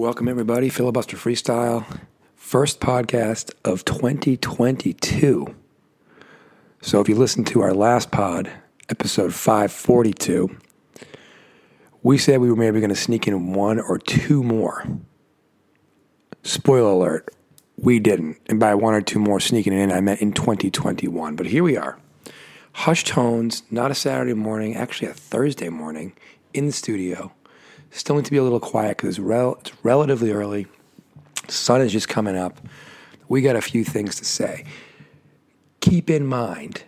Welcome, everybody. Filibuster Freestyle. First podcast of 2022. So if you listened to our last pod, episode 542, we said we were maybe going to sneak in one or two more. Spoiler alert, we didn't. And by one or two more sneaking in, I meant in 2021. But here we are. Hushed tones, not a Saturday morning, actually a Thursday morning in the studio. Still need to be a little quiet because it's relatively early. The sun is just coming up. We got a few things to say. Keep in mind,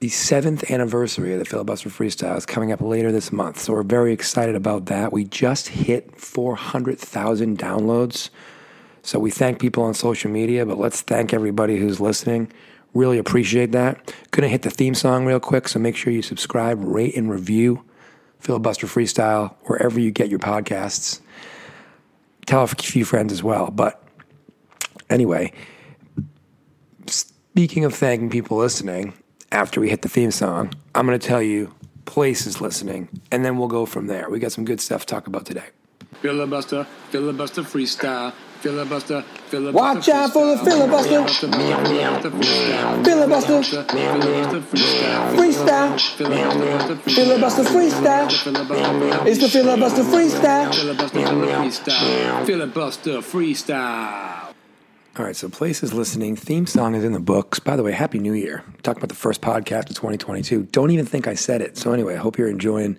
the 7th anniversary of the Filibuster Freestyle is coming up later this month, so we're very excited about that. We just hit 400,000 downloads, so we thank people on social media, but let's thank everybody who's listening. Really appreciate that. Gonna hit the theme song real quick, so make sure you subscribe, rate, and review Filibuster Freestyle wherever you get your podcasts. Tell a few friends as well. But anyway, speaking of thanking people listening, after we hit the theme song, I'm going to tell you places listening, and then we'll go from there. We got some good stuff to talk about today. Filibuster, Filibuster Freestyle, Filibuster, Filibuster. Watch out for the filibuster. Filibuster, freestyle. Filibuster freestyle. It's the filibuster freestyle. Filibuster freestyle. All right, so places listening. Theme song is in the books. By the way, Happy New Year. Talking about the first podcast of 2022. Don't even think I said it. So anyway, I hope you're enjoying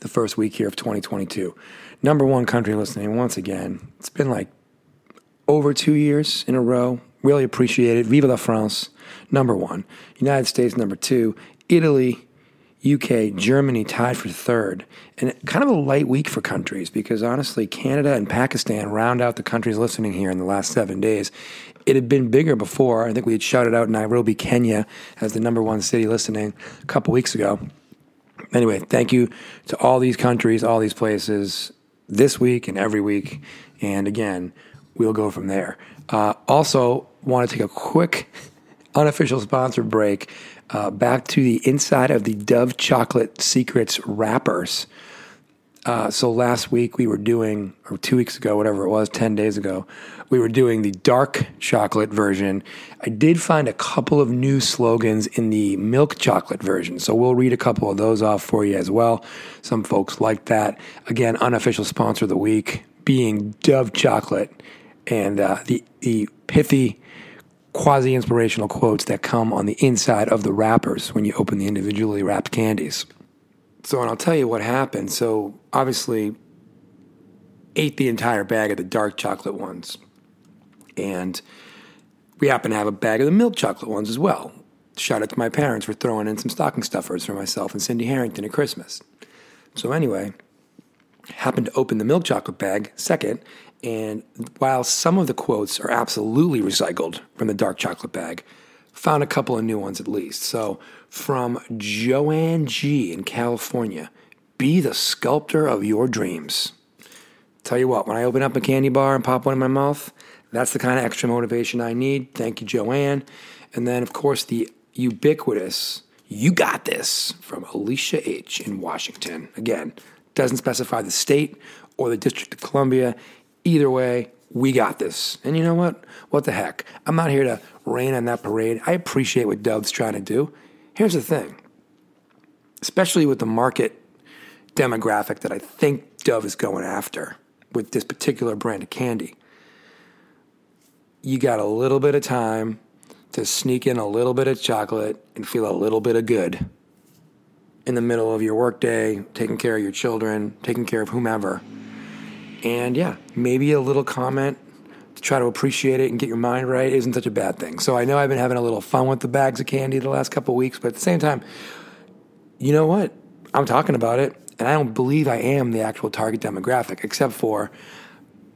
the first week here of 2022. Number one country listening, once again. It's been like over 2 years in a row. Really appreciate it. Vive la France, number one. United States, number two. Italy, UK, Germany tied for third. And kind of a light week for countries because, honestly, Canada and Pakistan round out the countries listening here in the last 7 days. It had been bigger before. I think we had shouted out Nairobi, Kenya as the number one city listening a couple weeks ago. Anyway, thank you to all these countries, all these places, this week and every week. And again, we'll go from there. Also, want to take a quick unofficial sponsor break back to the inside of the Dove Chocolate Secrets wrappers. So last week we were doing, or 2 weeks ago, whatever it was, 10 days ago, we were doing the dark chocolate version. I did find a couple of new slogans in the milk chocolate version, so we'll read a couple of those off for you as well. Some folks like that. Again, unofficial sponsor of the week being Dove Chocolate and the pithy, quasi-inspirational quotes that come on the inside of the wrappers when you open the individually wrapped candies. So, and I'll tell you what happened. So, obviously, ate the entire bag of the dark chocolate ones. And we happen to have a bag of the milk chocolate ones as well. Shout out to my parents for throwing in some stocking stuffers for myself and Cindy Harrington at Christmas. So, anyway, happened to open the milk chocolate bag second. And while some of the quotes are absolutely recycled from the dark chocolate bag, found a couple of new ones at least. So from Joanne G. in California, be the sculptor of your dreams. Tell you what, when I open up a candy bar and pop one in my mouth, that's the kind of extra motivation I need. Thank you, Joanne. And then, of course, the ubiquitous, you got this, from Alicia H. in Washington. Again, doesn't specify the state or the District of Columbia. Either way, we got this. And you know what? What the heck? I'm not here to rain on that parade. I appreciate what Dove's trying to do. Here's the thing. Especially with the market demographic that I think Dove is going after with this particular brand of candy, you got a little bit of time to sneak in a little bit of chocolate and feel a little bit of good in the middle of your workday, taking care of your children, taking care of whomever. And yeah, maybe a little comment to try to appreciate it and get your mind right isn't such a bad thing. So I know I've been having a little fun with the bags of candy the last couple of weeks, but at the same time, you know what? I'm talking about it, and I don't believe I am the actual target demographic, except for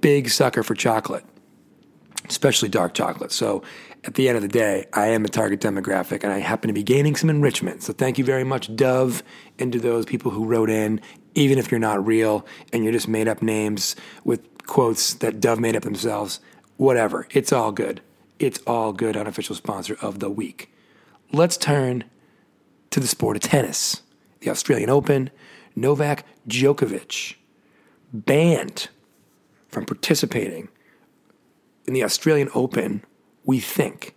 big sucker for chocolate, especially dark chocolate. So at the end of the day, I am the target demographic, and I happen to be gaining some enrichment. So thank you very much, Dove, and to those people who wrote in. Even if you're not real and you're just made up names with quotes that Dove made up themselves, whatever. It's all good. It's all good, unofficial sponsor of the week. Let's turn to the sport of tennis. The Australian Open, Novak Djokovic banned from participating in the Australian Open, we think.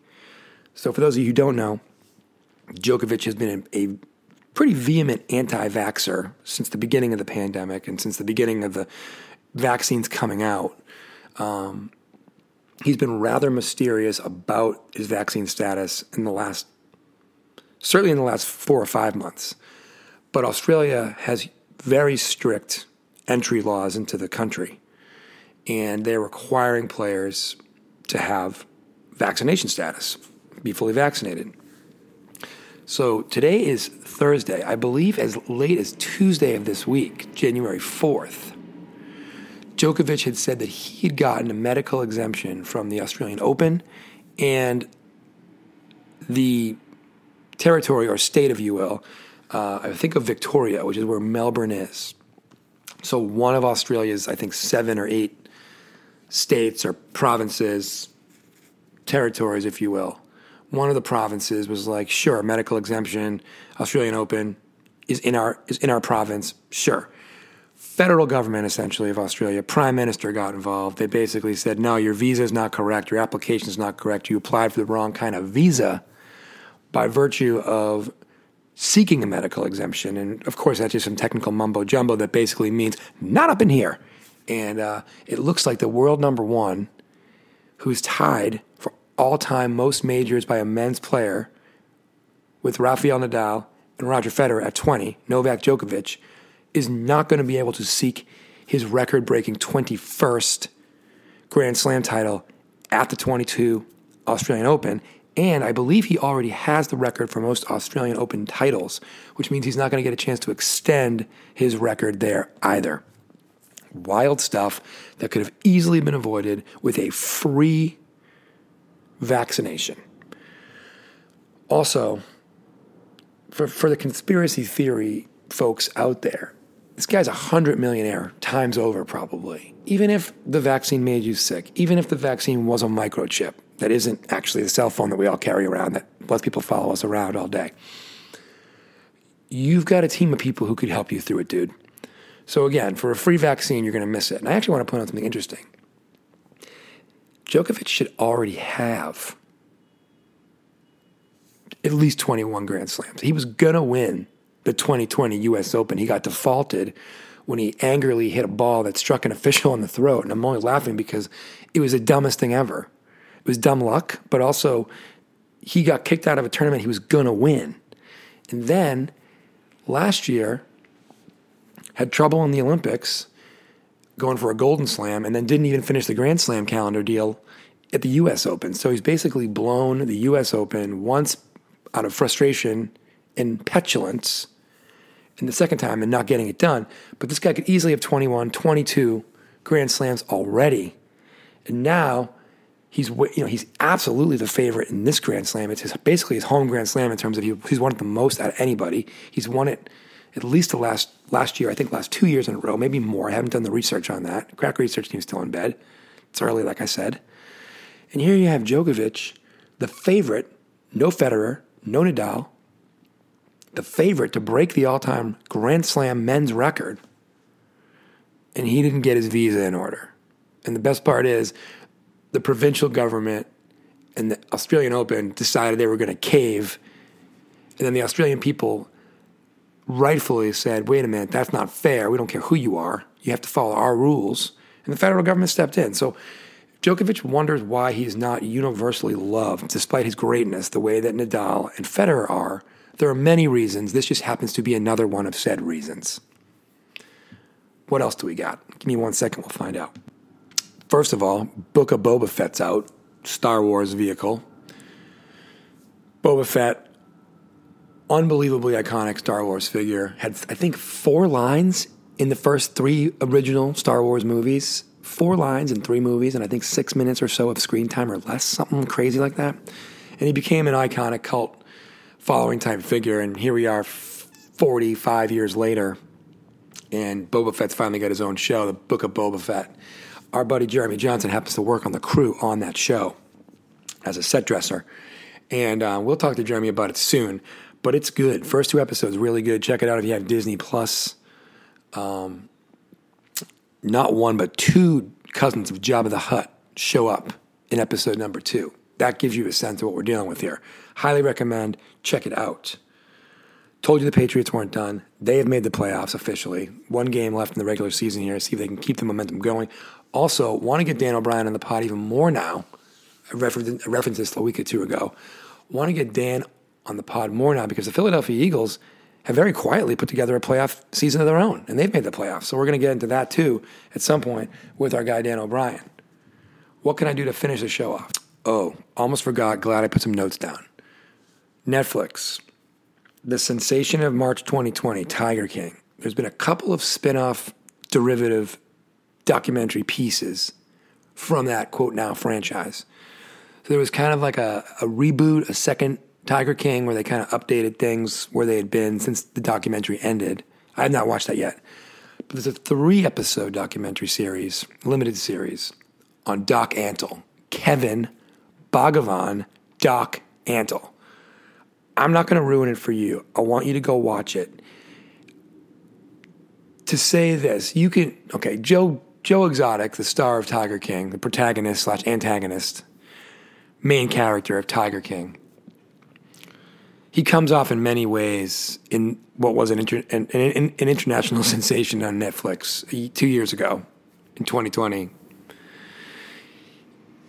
So for those of you who don't know, Djokovic has been a pretty vehement anti-vaxxer since the beginning of the pandemic and since the beginning of the vaccines coming out. He's been rather mysterious about his vaccine status in the last 4 or 5 months. But Australia has very strict entry laws into the country, and they're requiring players to have vaccination status, be fully vaccinated. So today is Thursday. I believe as late as Tuesday of this week, January 4th, Djokovic had said that he had gotten a medical exemption from the Australian Open and the territory or state, if you will, I think of Victoria, which is where Melbourne is. So one of Australia's, I think, 7 or 8 states or provinces, territories, if you will. One of the provinces was like, sure, medical exemption, Australian Open is in our province, sure. Federal government, essentially, of Australia, Prime Minister got involved. They basically said, no, your visa is not correct. Your application is not correct. You applied for the wrong kind of visa by virtue of seeking a medical exemption. And, of course, that's just some technical mumbo-jumbo that basically means not up in here. And it looks like the world number one, who's tied for all-time most majors by a men's player with Rafael Nadal and Roger Federer at 20, Novak Djokovic, is not going to be able to seek his record-breaking 21st Grand Slam title at the 22 Australian Open. And I believe he already has the record for most Australian Open titles, which means he's not going to get a chance to extend his record there either. Wild stuff that could have easily been avoided with a free vaccination. Also, for the conspiracy theory folks out there, this guy's 100 millionaire times over probably. Even if the vaccine made you sick, even if the vaccine was a microchip that isn't actually the cell phone that we all carry around that lets people follow us around all day, you've got a team of people who could help you through it, dude. So again, for a free vaccine, you're going to miss it. And I actually want to point out something interesting. Djokovic should already have at least 21 Grand Slams. He was going to win the 2020 U.S. Open. He got defaulted when he angrily hit a ball that struck an official in the throat. And I'm only laughing because it was the dumbest thing ever. It was dumb luck, but also he got kicked out of a tournament he was going to win. And then last year had trouble in the Olympics going for a Golden Slam and then didn't even finish the Grand Slam calendar deal at the U.S. Open. So he's basically blown the U.S. Open once out of frustration and petulance, and the second time and not getting it done. But this guy could easily have 21, 22 Grand Slams already. And now he's absolutely the favorite in this Grand Slam. It's basically his home Grand Slam in terms of he's won it the most out of anybody. He's won it at least the last year, I think last 2 years in a row, maybe more. I haven't done the research on that. Crack research team's still in bed. It's early, like I said. And here you have Djokovic, the favorite, no Federer, no Nadal, the favorite to break the all-time Grand Slam men's record, and he didn't get his visa in order. And the best part is the provincial government and the Australian Open decided they were going to cave, and then the Australian people rightfully said, wait a minute, that's not fair. We don't care who you are. You have to follow our rules. And the federal government stepped in. So Djokovic wonders why he's not universally loved, despite his greatness, the way that Nadal and Federer are. There are many reasons. This just happens to be another one of said reasons. What else do we got? Give me 1 second, we'll find out. First of all, Book of Boba Fett's out, Star Wars vehicle. Boba Fett, unbelievably iconic Star Wars figure, had, I think, 4 lines in the first 3 original Star Wars movies. 4 lines in 3 movies, and I think 6 minutes or so of screen time or less, something crazy like that. And he became an iconic cult following type figure, and here we are 45 years later, and Boba Fett's finally got his own show, The Book of Boba Fett. Our buddy Jeremy Johnson happens to work on the crew on that show as a set dresser, and we'll talk to Jeremy about it soon, but it's good. First 2 episodes, really good. Check it out if you have Disney Plus. not one but two cousins of Jabba the Hutt show up in episode number 2. That gives you a sense of what we're dealing with here. Highly recommend. Check it out. Told you the Patriots weren't done. They have made the playoffs officially. One game left in the regular season here. See if they can keep the momentum going. Also, want to get Dan O'Brien on the pod even more now. I referenced this a week or two ago. Want to get Dan on the pod more now because the Philadelphia Eagles have very quietly put together a playoff season of their own, and they've made the playoffs. So we're going to get into that too at some point with our guy Dan O'Brien. What can I do to finish the show off? Oh, almost forgot. Glad I put some notes down. Netflix. The sensation of March 2020, Tiger King. There's been a couple of spin-off derivative documentary pieces from that, quote, now franchise. So there was kind of like a reboot, a second Tiger King, where they kind of updated things where they had been since the documentary ended. I have not watched that yet. But there's a 3-episode documentary series, limited series, on Doc Antle. Kevin Bhagavan, Doc Antle. I'm not going to ruin it for you. I want you to go watch it. To say this, you can, okay, Joe Exotic, the star of Tiger King, the protagonist / antagonist, main character of Tiger King, he comes off in many ways in what was an international sensation on Netflix 2 years ago in 2020.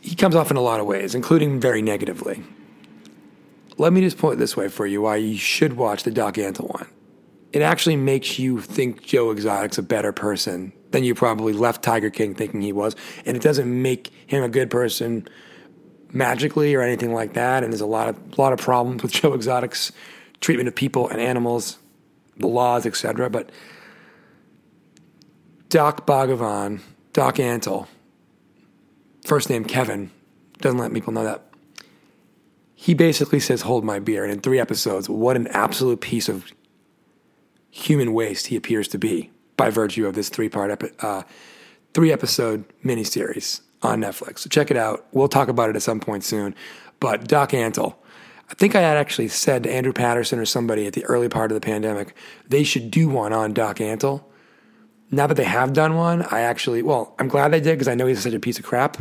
He comes off in a lot of ways, including very negatively. Let me just point it this way for you why you should watch the Doc Antle one. It actually makes you think Joe Exotic's a better person than you probably left Tiger King thinking he was. And it doesn't make him a good person magically or anything like that. And there's a lot of problems with Joe Exotic's treatment of people and animals, the laws, etc. But Doc Bhagavan, Doc Antle, first name Kevin, doesn't let people know that. He basically says, hold my beer. And in 3 episodes, what an absolute piece of human waste he appears to be by virtue of this 3-episode miniseries on Netflix. So check it out. We'll talk about it at some point soon. But Doc Antle, I think I had actually said to Andrew Patterson or somebody at the early part of the pandemic, they should do one on Doc Antle. Now that they have done one, I'm glad they did because I know he's such a piece of crap.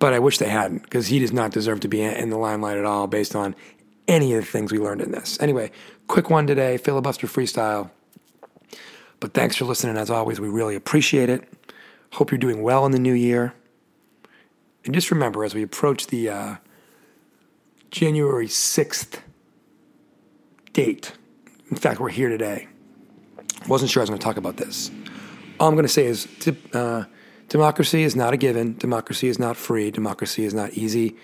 But I wish they hadn't because he does not deserve to be in the limelight at all based on any of the things we learned in this. Anyway, quick one today, Filibuster Freestyle. But thanks for listening. As always, we really appreciate it. Hope you're doing well in the new year. And just remember, as we approach the January 6th date, in fact, we're here today. Wasn't sure I was going to talk about this. All I'm going to say is democracy is not a given. Democracy is not free. Democracy is not easy.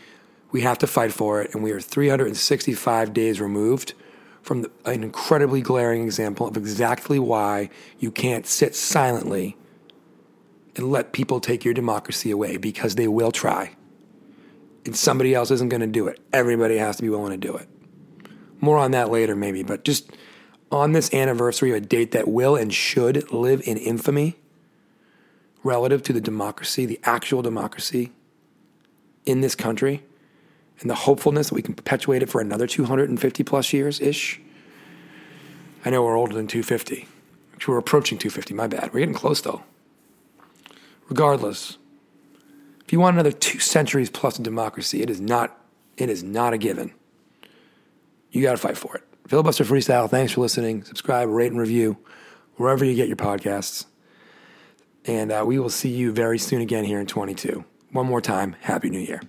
We have to fight for it, and we are 365 days removed from an incredibly glaring example of exactly why you can't sit silently and let people take your democracy away, because they will try. And somebody else isn't going to do it. Everybody has to be willing to do it. More on that later maybe, but just on this anniversary of a date that will and should live in infamy, relative to the democracy, the actual democracy in this country, and the hopefulness that we can perpetuate it for another 250-plus years-ish. I know we're older than 250. Actually, we're approaching 250. My bad. We're getting close, though. Regardless, if you want another 2 centuries-plus of democracy, it is not a given. You got to fight for it. Filibuster Freestyle, thanks for listening. Subscribe, rate, and review wherever you get your podcasts. And we will see you very soon again here in 22. One more time, Happy New Year.